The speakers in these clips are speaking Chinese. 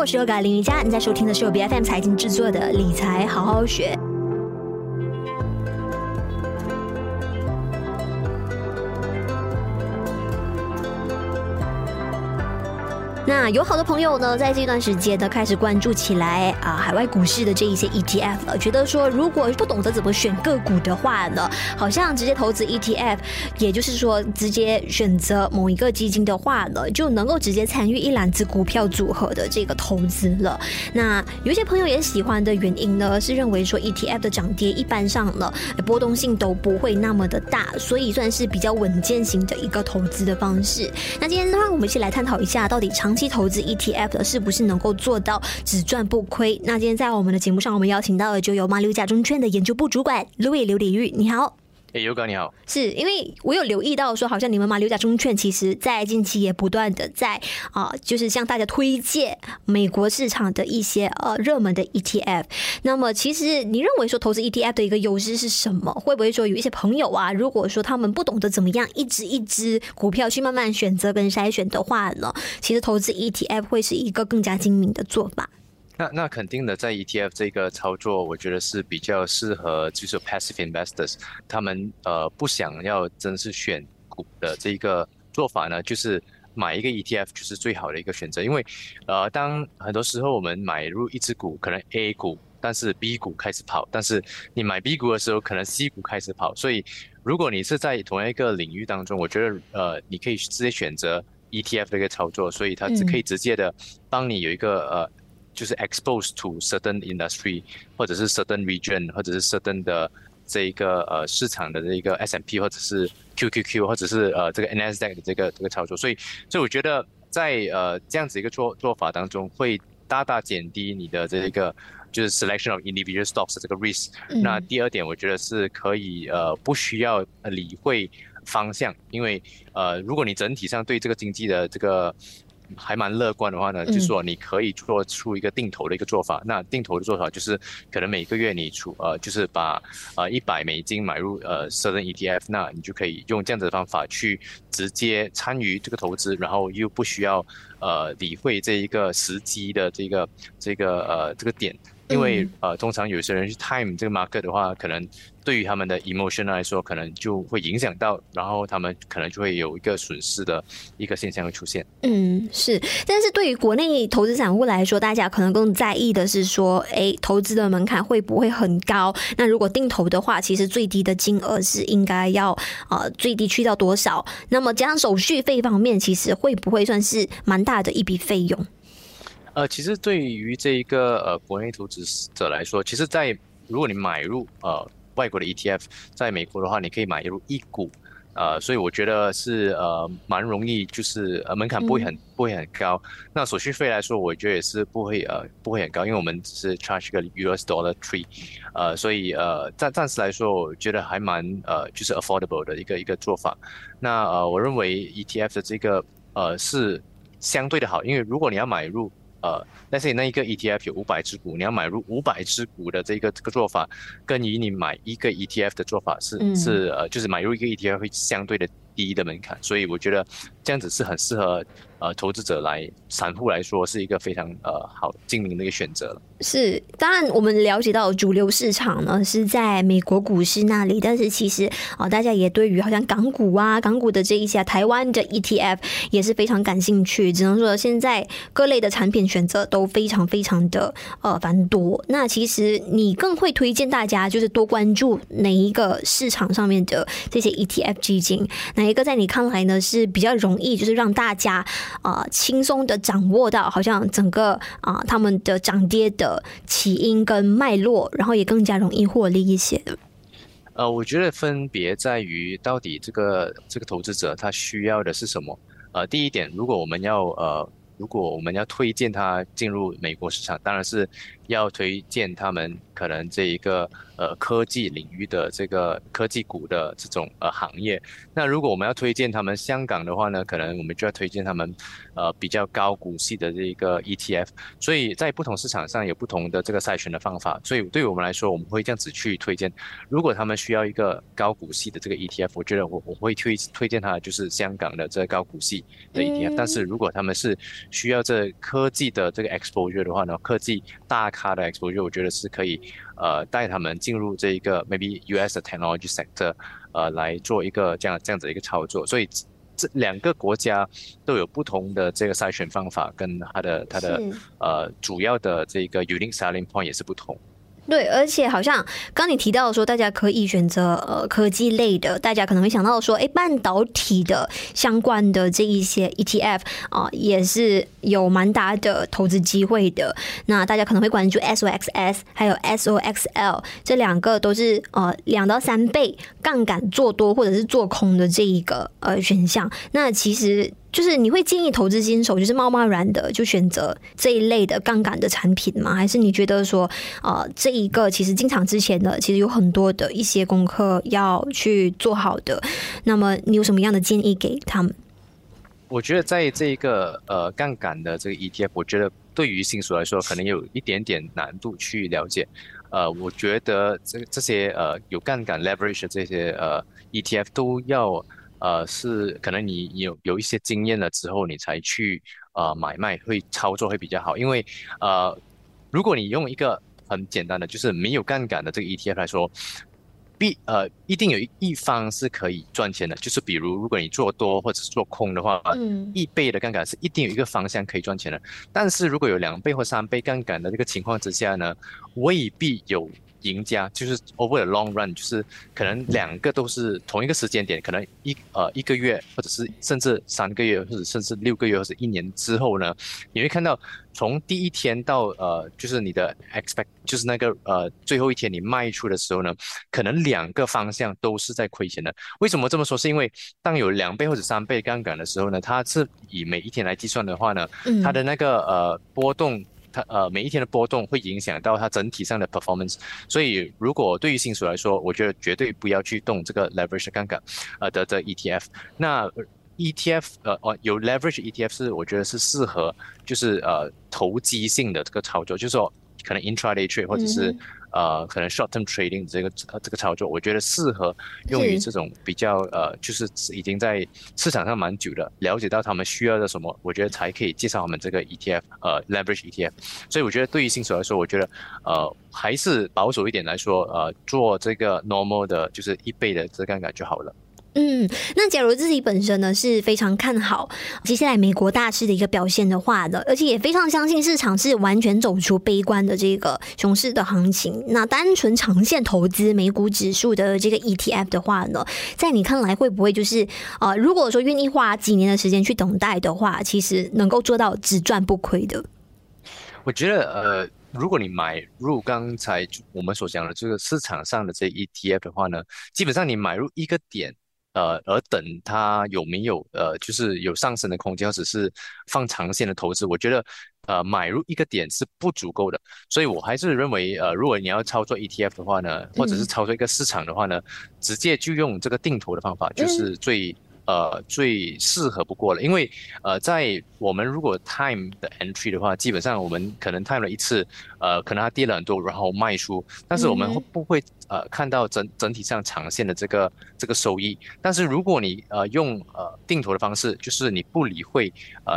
我是Yoga林瑜伽，你在收听的是由 BFM 财经制作的《理财好好学》。那有好多朋友呢，在这段时间呢开始关注起来啊，海外股市的这一些 ETF 了，觉得说如果不懂得怎么选个股的话呢，好像直接投资 ETF， 也就是说直接选择某一个基金的话呢，就能够直接参与一篮子股票组合的这个投资了。那有些朋友也喜欢的原因呢，是认为说 ETF 的涨跌一般上呢波动性都不会那么的大，所以算是比较稳健型的一个投资的方式。那今天的话，我们先来探讨一下到底长期投资 ETF 的是不是能够做到只赚不亏？那今天在我们的节目上，我们邀请到的就有马六甲证券的研究部主管 Louis 刘礼玉，你好。尤哥你好。是因为我有留意到说，好像你们马六甲证券其实在近期也不断的在就是向大家推介美国市场的一些热门的 ETF。那么其实你认为说投资 ETF 的一个优势是什么？会不会说有一些朋友啊，如果说他们不懂得怎么样一只股票去慢慢选择跟筛选的话呢，其实投资 ETF 会是一个更加精明的做法？那肯定的，在 ETF 这个操作，我觉得是比较适合就是 passive investors， 他们不想要真是选股的这个做法呢，就是买一个 ETF 就是最好的一个选择。因为当很多时候我们买入一只股，可能 A 股，但是 B 股开始跑，但是你买 B 股的时候，可能 C 股开始跑。所以如果你是在同一个领域当中，我觉得你可以直接选择 ETF 的一个操作，所以它可以直接的帮你有一个就是 exposed to certain industry， 或者是 certain region， 或者是 certain 的这一个市场的这个 S&P 或者是 QQQ 或者是这个 NASDAQ 的这个操作，所以我觉得在这样子一个做法当中，会大大减低你的这个就是 selection of individual stocks 的这个 risk。那第二点，我觉得是可以不需要理会方向，因为如果你整体上对这个经济的这个还蛮乐观的话呢，就是说你可以做出一个定投的一个做法。那定投的做法就是可能每个月你就是把$100买入certain ETF， 那你就可以用这样子的方法去直接参与这个投资，然后又不需要理会这一个时机的这个点。因为通常有些人去 time 这个 market 的话，可能对于他们的 emotion 来说，可能就会影响到，然后他们可能就会有一个损失的一个现象会出现。是。但是对于国内投资散户来说，大家可能更在意的是说，投资的门槛会不会很高？那如果定投的话，其实最低的金额是应该要最低去到多少？那么加上手续费方面，其实会不会算是蛮大的一笔费用？其实对于这一个国内投资者来说，其实如果你买入外国的 ETF， 在美国的话，你可以买入1股，所以我觉得是蛮容易，就是门槛不会很高。那手续费来说，我觉得也是不会很高，因为我们是 charge 一个 $3，所以暂时来说，我觉得还蛮就是 affordable 的一个做法。那我认为 ETF 的这个是相对的好，因为如果你要买入但是那一个 ETF 有500只股，你要买入500只股的这个做法，跟以你买一个 ETF 的做法是就是买入一个 ETF 会相对的低的门槛，所以我觉得这样子是很适合投资者散户来说是一个非常好精明的一个选择了。是，当然我们了解到主流市场呢是在美国股市那里，但是其实大家也对于好像港股的这一些台湾的 ETF 也是非常感兴趣，只能说现在各类的产品选择都非常非常的繁多。那其实你更会推荐大家就是多关注哪一个市场上面的这些 ETF 基金，哪一个在你看来呢是比较容易就是让大家轻松的掌握到好像整个他们的涨跌的起因跟脉络，然后也更加容易获利一些。我觉得分别在于到底这个投资者他需要的是什么。第一点，如果我们要推荐他进入美国市场，当然是要推荐他们可能这一个科技领域的这个科技股的这种行业。那如果我们要推荐他们香港的话呢，可能我们就要推荐他们比较高股息的这个 ETF。所以在不同市场上有不同的这个筛选的方法。所以对于我们来说，我们会这样子去推荐。如果他们需要一个高股息的这个 ETF， 我觉得我会推荐他就是香港的这个高股息的 ETF。但是如果他们是需要这科技的这个 exposure 的话呢，科技大咖的 exposure， 我觉得是可以带他们进入这一个 maybe US 的 technology sector， 来做一个这样子的一个操作。所以这两个国家都有不同的这个筛选方法，跟它的主要的这个 unique selling point 也是不同。对，而且好像刚你提到说，大家可以选择科技类的，大家可能会想到说，哎，半导体的相关的这一些 ETF 啊、也是有蛮大的投资机会的。那大家可能会关注 SOXS 还有 SOXL 这两个都是2到3倍杠杆做多或者是做空的这一个选项。那其实就是你会建议投资新手就是贸然的就选择这一类的杠杆的产品吗？还是你觉得说这一个其实进场之前的其实有很多的一些功课要去做好的，那么你有什么样的建议给他们？我觉得在这一个杠杆的这个 ETF， 我觉得对于新手来说可能有一点点难度去了解。我觉得这些有杠杆 leverage 的这些ETF 都要是可能你有一些经验了之后，你才去买卖会操作会比较好。因为如果你用一个很简单的就是没有杠杆的这个 ETF 来说，一定有一方是可以赚钱的，就是比如如果你做多或者是做空的话，1倍的杠杆是一定有一个方向可以赚钱的。但是如果有2倍或3倍杠杆的这个情况之下呢，未必有赢家，就是 over the long run， 就是可能两个都是同一个时间点，可能一个月或者是甚至3个月或者甚至6个月或者1年之后呢，你会看到从第一天到就是你的 expect 就是那个最后一天你卖出的时候呢，可能两个方向都是在亏钱的。为什么这么说？是因为当有2倍或者3倍杠杆的时候呢，它是以每一天来计算的话呢，它的那个波动，它每一天的波动会影响到它整体上的 performance。 所以如果对于新手来说，我觉得绝对不要去动这个 leverage 杠杆的 ETF。 那 ETF 有 leverage ETF 是我觉得是适合就是投机性的这个操作，就是说可能 intraday trade 或者是可能 short term trading 这个操作，我觉得适合用于这种比较就是已经在市场上蛮久的，了解到他们需要的什么，我觉得才可以介绍他们这个 ETF leverage ETF。 所以我觉得对于新手来说，我觉得还是保守一点来说，做这个 normal 的就是1倍的这杠杆就好了。那假如自己本身呢是非常看好接下来美国大市的一个表现的话的，而且也非常相信市场是完全走出悲观的这个熊市的行情，那单纯长线投资美股指数的这个 ETF 的话呢，在你看来会不会就是如果说愿意花几年的时间去等待的话，其实能够做到只赚不亏的？我觉得如果你买入刚才我们所讲的这个市场上的这 ETF 的话呢，基本上你买入一个点而等它有没有就是有上升的空间，或者是放长线的投资，我觉得买入一个点是不足够的。所以我还是认为如果你要操作 ETF 的话呢，或者是操作一个市场的话呢，直接就用这个定投的方法就是最适合不过了。因为在我们如果 time 的 entry 的话，基本上我们可能 time 了一次可能它跌了很多然后卖出，但是我们不会看到整体上长线的这个收益。但是如果你用定投的方式，就是你不理会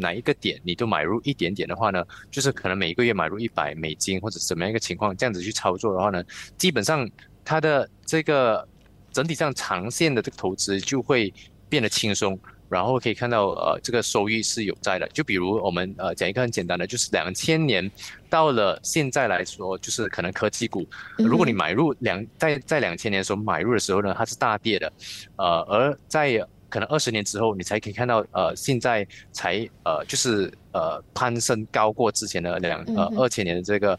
哪一个点你都买入一点点的话呢，就是可能每个月买入$100或者怎么样一个情况，这样子去操作的话呢，基本上它的这个整体上长线的这个投资就会变得轻松，然后可以看到这个收益是有在的。就比如我们讲一个很简单的，就是2000年到了现在来说，就是可能科技股，如果你买入在2000年的时候买入的时候呢，它是大跌的，而在可能20年之后，你才可以看到现在才就是攀升高过之前的2000年的这个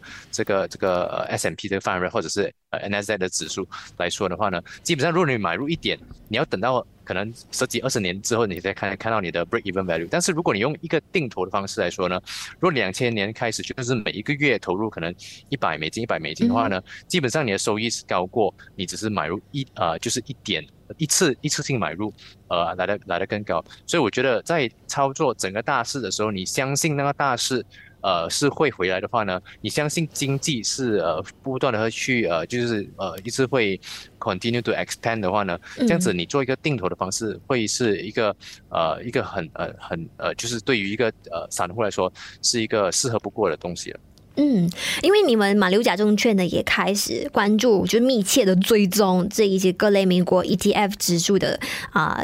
S&P 这个范围或者是NASDAQ 的指数来说的话呢，基本上如果你买入一点，你要等到可能十几20年之后，你才看到你的 break even value。但是如果你用一个定投的方式来说呢，如果2000年开始就是每一个月投入可能100美金的话呢，基本上你的收益是高过你只是买入就是一点。一次性买入，来得更高，所以我觉得在操作整个大势的时候，你相信那个大势，是会回来的话呢，你相信经济是不断的去就是一直会 continue to expand 的话呢，这样子你做一个定投的方式会是一个很就是对于一个散户来说是一个适合不过的东西了。嗯，因为你们马六甲证券呢也开始关注，就密切的追踪这一些各类美国 ETF 指数的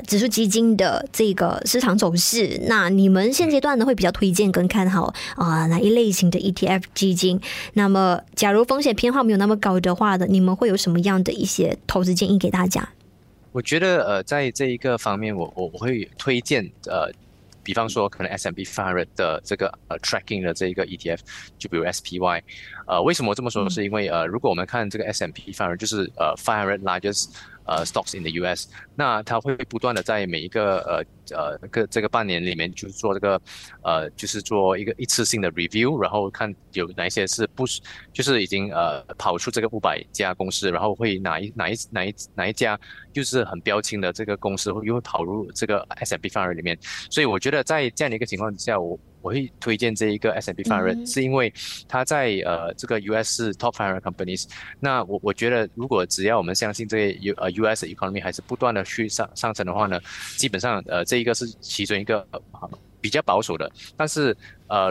指数基金的这个市场走势。那你们现阶段呢会比较推荐跟看好哪一类型的 ETF 基金？那么，假如风险偏好没有那么高的话呢，你们会有什么样的一些投资建议给大家？我觉得在这一个方面，我会推荐比方说，可能 S&P 500的这个tracking 的这一个 ETF， 就比如 SPY， 为什么我这么说？是因为如果我们看这个 S&P 500，就是500 largest stocks in the US， 那它会不断的在每一个这个半年里面，就是做这个就是做一个一次性的 review， 然后看有哪一些是不就是已经跑出这个500家公司，然后会哪一家就是很标清的这个公司又会跑入这个 S&P 500里面。所以我觉得在这样的一个情况之下，我会推荐这一个 S&P 500，是因为它在这个 US 是 Top 500 companies。那我觉得如果只要我们相信这个US economy 还是不断的去上升的话呢，基本上这一个是其中一个比较保守的。但是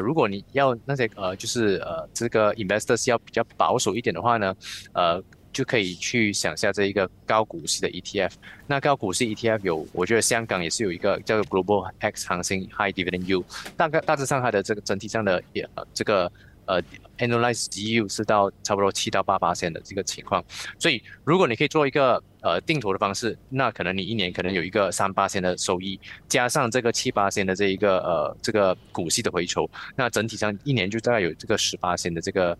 如果你要那些就是这个 investors 要比较保守一点的话呢，就可以去想下这一个高股息的 ETF。那高股息 ETF 有，我觉得香港也是有一个叫做 Global X 行情 High Dividend Yield， 大致上它的这个整体上的这个annualized yield 是到差不多7%到8%的这个情况。所以如果你可以做一个定投的方式，那可能你一年可能有一个3%的收益，加上这个7%的这一个股息的回酬，那整体上一年就大概有这个10%的这个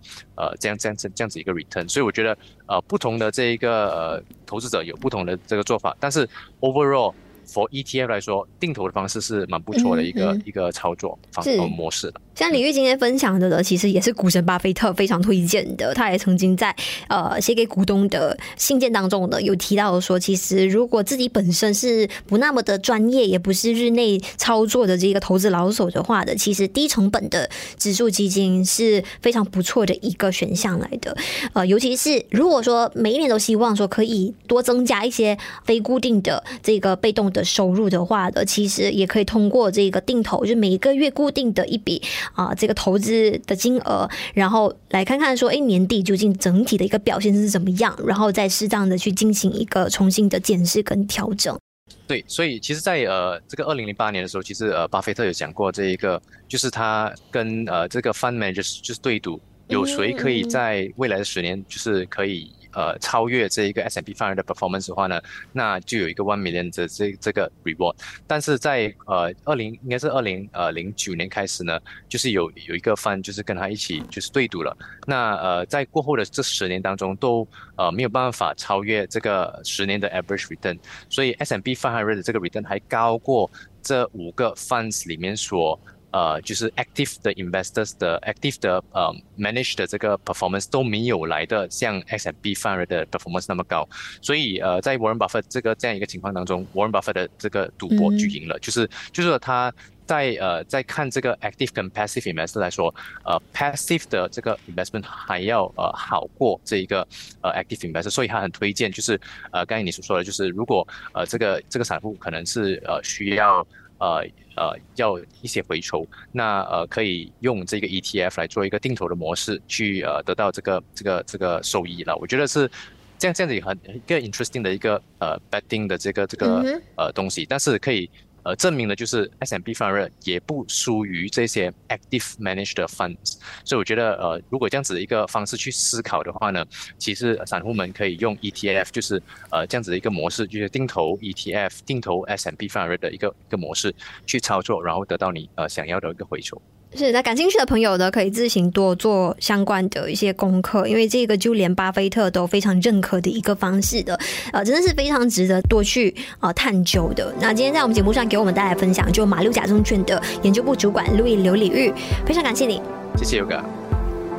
这样子一个 return。所以我觉得不同的这一个投资者有不同的这个做法，但是 overall for ETF 来说，定投的方式是蛮不错的一个操作模式的。像李玉今天分享的呢，其实也是股神巴菲特非常推荐的。他也曾经在写给股东的信件当中呢，有提到说，其实如果自己本身是不那么的专业，也不是日内操作的这个投资老手的话的，其实低成本的指数基金是非常不错的一个选项来的。尤其是如果说每一年都希望说可以多增加一些非固定的这个被动的收入的话的，其实也可以通过这个定投，就每一个月固定的一笔这个投资的金额，然后来看看说，年底究竟整体的一个表现是怎么样，然后再适当的去进行一个重新的检视跟调整。对，所以其实在这个2008年的时候，其实巴菲特有讲过这一个，就是他跟这个 fund managers 就是对赌，有谁可以在未来的10年就是可以超越这一个 S&P 500的 performance 的话呢，那就有一个1 million 的这个 reward。但是在2009年开始呢，就是有一个 fund 就是跟他一起就是对赌了。那在过后的这10年当中都没有办法超越这个10年的 average return， 所以 S&P 500的这个 return 还高过这5个 funds 里面所就是 active 的 investors 的 active 的manage 的这个 performance 都没有来的像 S&P 500的 performance 那么高。所以在 Warren Buffett 这样一个情况当中， Warren Buffett 的这个赌博就赢了，就是他在看这个 active 跟 passive investor 来说，passive 的这个 investment 还要好过这一个active investor， 所以他很推荐，就是刚才你所说的，就是如果这个散户可能是需要要一些回酬，那可以用这个 ETF 来做一个定投的模式，去得到这个收益了。我觉得是这样子也很一个 interesting 的一个betting 的这个东西，但是可以证明的就是 S&P 500也不输于这些 active managed funds。所以我觉得如果这样子的一个方式去思考的话呢，其实散户们可以用 ETF， 就是这样子的一个模式，就是定投 ETF、 定投 S&P 500的一个模式去操作，然后得到你想要的一个回酬。是那感兴趣的朋友呢，可以自行多做相关的一些功课，因为这个就连巴菲特都非常认可的一个方式的，真的是非常值得多去探究的。那今天在我们节目上给我们带来分享，就马六甲证券的研究部主管 Louis 刘礼昱，非常感谢你。谢谢 Yoga。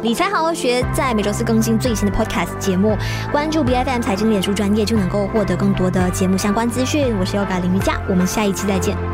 理财好好学在每周四更新最新的 podcast 节目，关注 BFM 财经脸书专页就能够获得更多的节目相关资讯。我是 Yoga 林瑜伽，我们下一期再见。